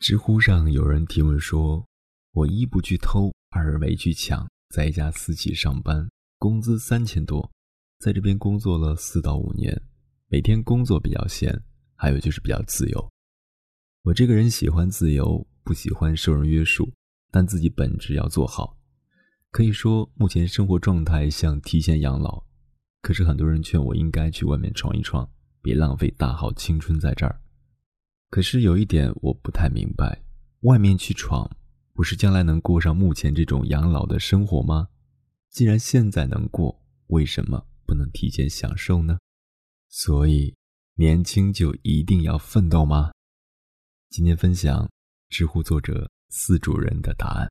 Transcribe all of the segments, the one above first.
知乎上有人提问说，我一不去偷，二没去抢，在一家私企上班，工资3000多，在这边工作了4到5年，每天工作比较闲，还有就是比较自由。我这个人喜欢自由，不喜欢受人约束，但自己本职要做好。可以说目前生活状态像提前养老，可是很多人劝我应该去外面闯一闯，别浪费大好青春在这儿。可是有一点我不太明白，外面去闯不是将来能过上目前这种养老的生活吗？既然现在能过，为什么不能提前享受呢？所以年轻就一定要奋斗吗？今天分享知乎作者四主人的答案。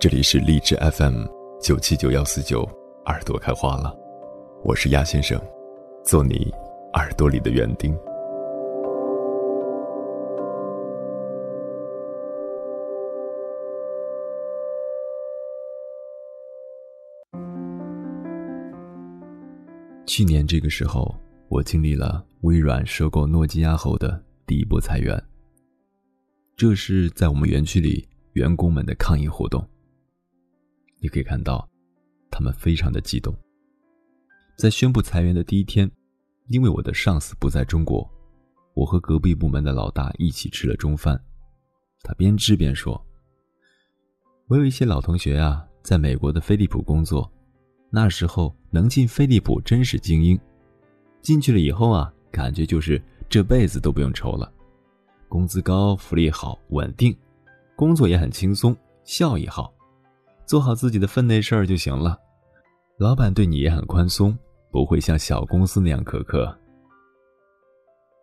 这里是荔枝 FM 979149，耳朵开花了，我是鸭先生，做你耳朵里的园丁。去年这个时候，我经历了微软收购诺基亚后的第一波裁员，这是在我们园区里员工们的抗议活动。你可以看到他们非常的激动。在宣布裁员的第一天，因为我的上司不在中国，我和隔壁部门的老大一起吃了中饭。他边吃边说，我有一些老同学啊，在美国的飞利浦工作，那时候能进飞利浦真是精英，进去了以后啊，感觉就是这辈子都不用愁了，工资高，福利好，稳定，工作也很轻松，效益好，做好自己的分内事儿就行了，老板对你也很宽松，不会像小公司那样苛刻。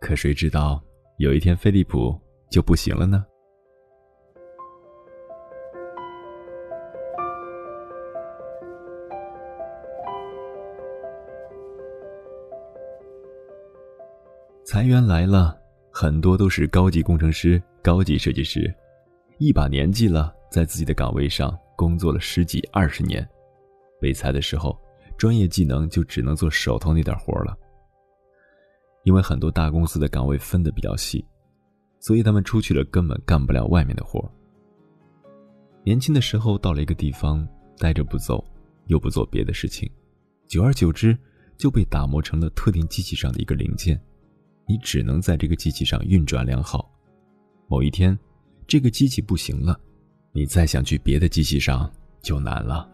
可谁知道有一天飞利浦就不行了呢？裁员来了，很多都是高级工程师、高级设计师，一把年纪了，在自己的岗位上工作了10几20年，被裁的时候，专业技能就只能做手头那点活了。因为很多大公司的岗位分得比较细，所以他们出去了根本干不了外面的活。年轻的时候到了一个地方待着不走，又不做别的事情，久而久之就被打磨成了特定机器上的一个零件，你只能在这个机器上运转良好。某一天这个机器不行了，你再想去别的机器上就难了。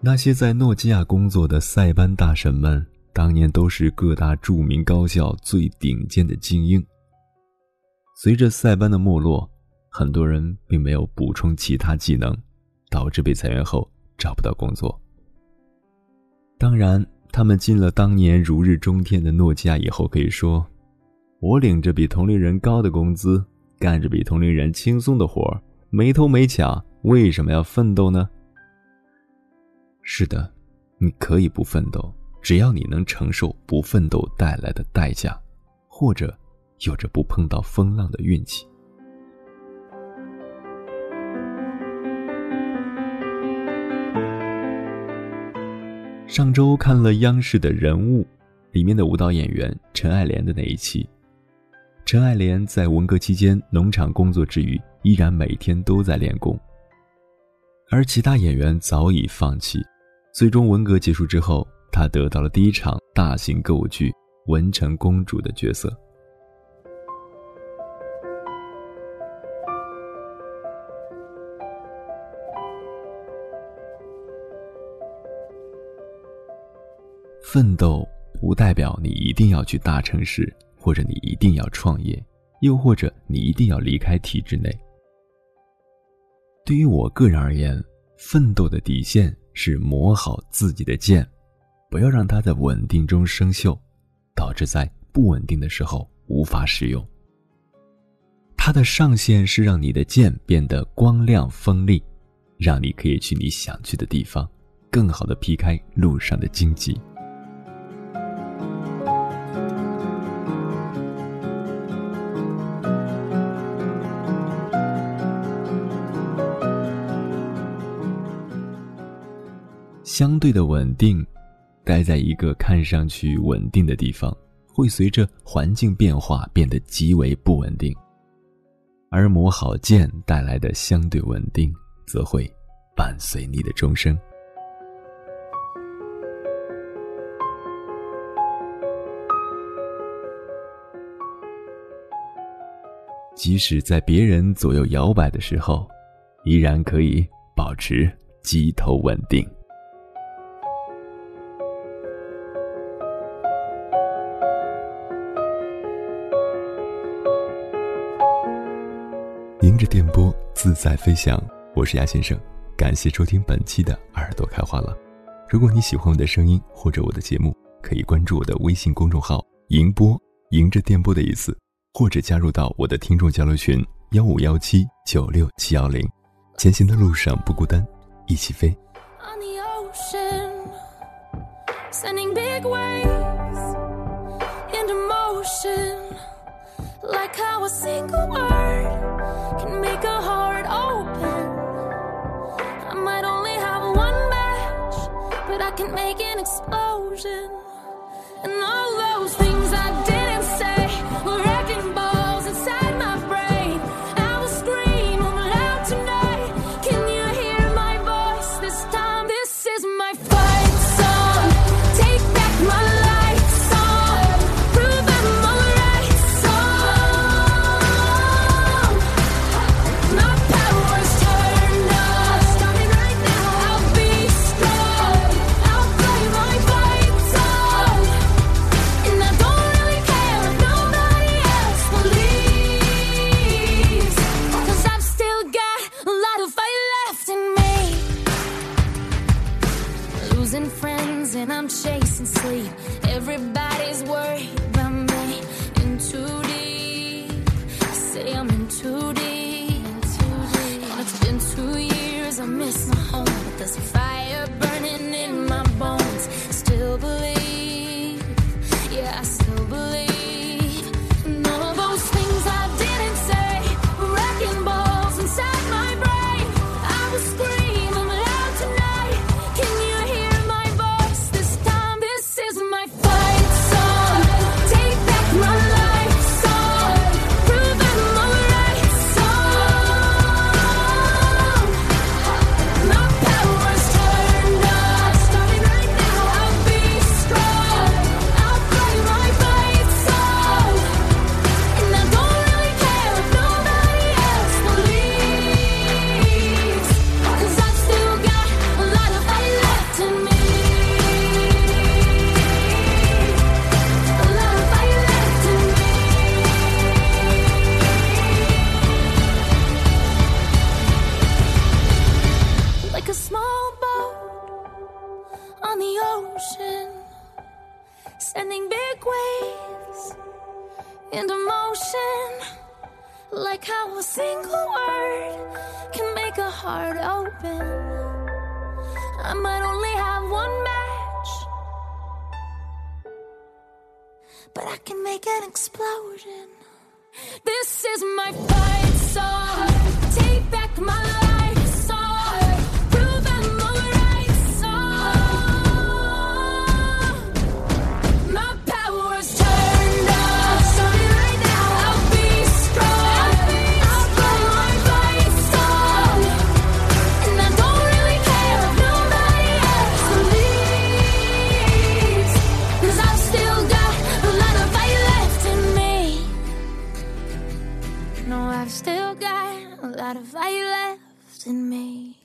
那些在诺基亚工作的塞班大神们，当年都是各大著名高校最顶尖的精英。随着塞班的没落，很多人并没有补充其他技能，导致被裁员后找不到工作。当然他们进了当年如日中天的诺基亚以后，可以说我领着比同龄人高的工资，干着比同龄人轻松的活，没偷没抢，为什么要奋斗呢？是的，你可以不奋斗，只要你能承受不奋斗带来的代价，或者有着不碰到风浪的运气。上周看了央视的《人物》里面的舞蹈演员陈爱莲的那一期。陈爱莲在文革期间农场工作之余，依然每天都在练功，而其他演员早已放弃。最终文革结束之后，她得到了第一场大型歌舞剧《文成公主》的角色。奋斗不代表你一定要去大城市，或者你一定要创业，又或者你一定要离开体制内。对于我个人而言，奋斗的底线是磨好自己的剑，不要让它在稳定中生锈，导致在不稳定的时候无法使用。它的上限是让你的剑变得光亮锋利，让你可以去你想去的地方，更好地劈开路上的荆棘。相对的稳定，待在一个看上去稳定的地方，会随着环境变化变得极为不稳定，而磨好剑带来的相对稳定，则会伴随你的终生。即使在别人左右摇摆的时候，依然可以保持鸡头稳定。迎着电波自在飞翔，我是鸭先生，感谢收听本期的耳朵开花了。如果你喜欢我的声音或者我的节目，可以关注我的微信公众号迎波，迎着电波的意思，或者加入到我的听众交流群15179671，前行的路上不孤单，一起飞。 On the ocean, sending big waves into motion, like how a single word can make a heart open. I might only have one match, but I can make an explosion. And all those things I didn't say were wrecking balls inside my brain. I will scream aloud tonight. Can you hear my voice this time? This is my fight song. Take back my life song. Prove I'm alright song. My power's turned on. Starting right now. I'll be strong. I'll play my fight song. And I don't really care if nobody else believes, 'cause I've still got a lot of fight left in me. Losing friends and I'm chasing sleep. Everybody's worried about me. In too deep. I say I'm in too deep. And it's been 2 years. I miss my home, but there's a fire burning in my bones. Still believe. Yeah, I still believe. And all those things I didn't say were wrecking balls inside my brain. I will scream aloud tonight. Can you hear my voice this time? This is my fight song. Take back my life song. Prove I'm alright song. My power's turned on. Starting right now. I'll be strong. I'll play my fight song. And I don't really care if nobody else believes, 'cause I've still got a lot of fight left in me. A lot of fight left in me. Like a small boat on the ocean, sending big waves into motion, like how a single word can make a heart open. I might only have one match, but I can make an explosion. This is my fight song. Take back my life song. Prove I'm alright song. My power's turned on. Starting right now. I'll be strong. I'll play my fight song. And I don't really care if nobody else believes, 'cause I've still got a lot of fight left in me. No, I've still got a lot of fight left in me.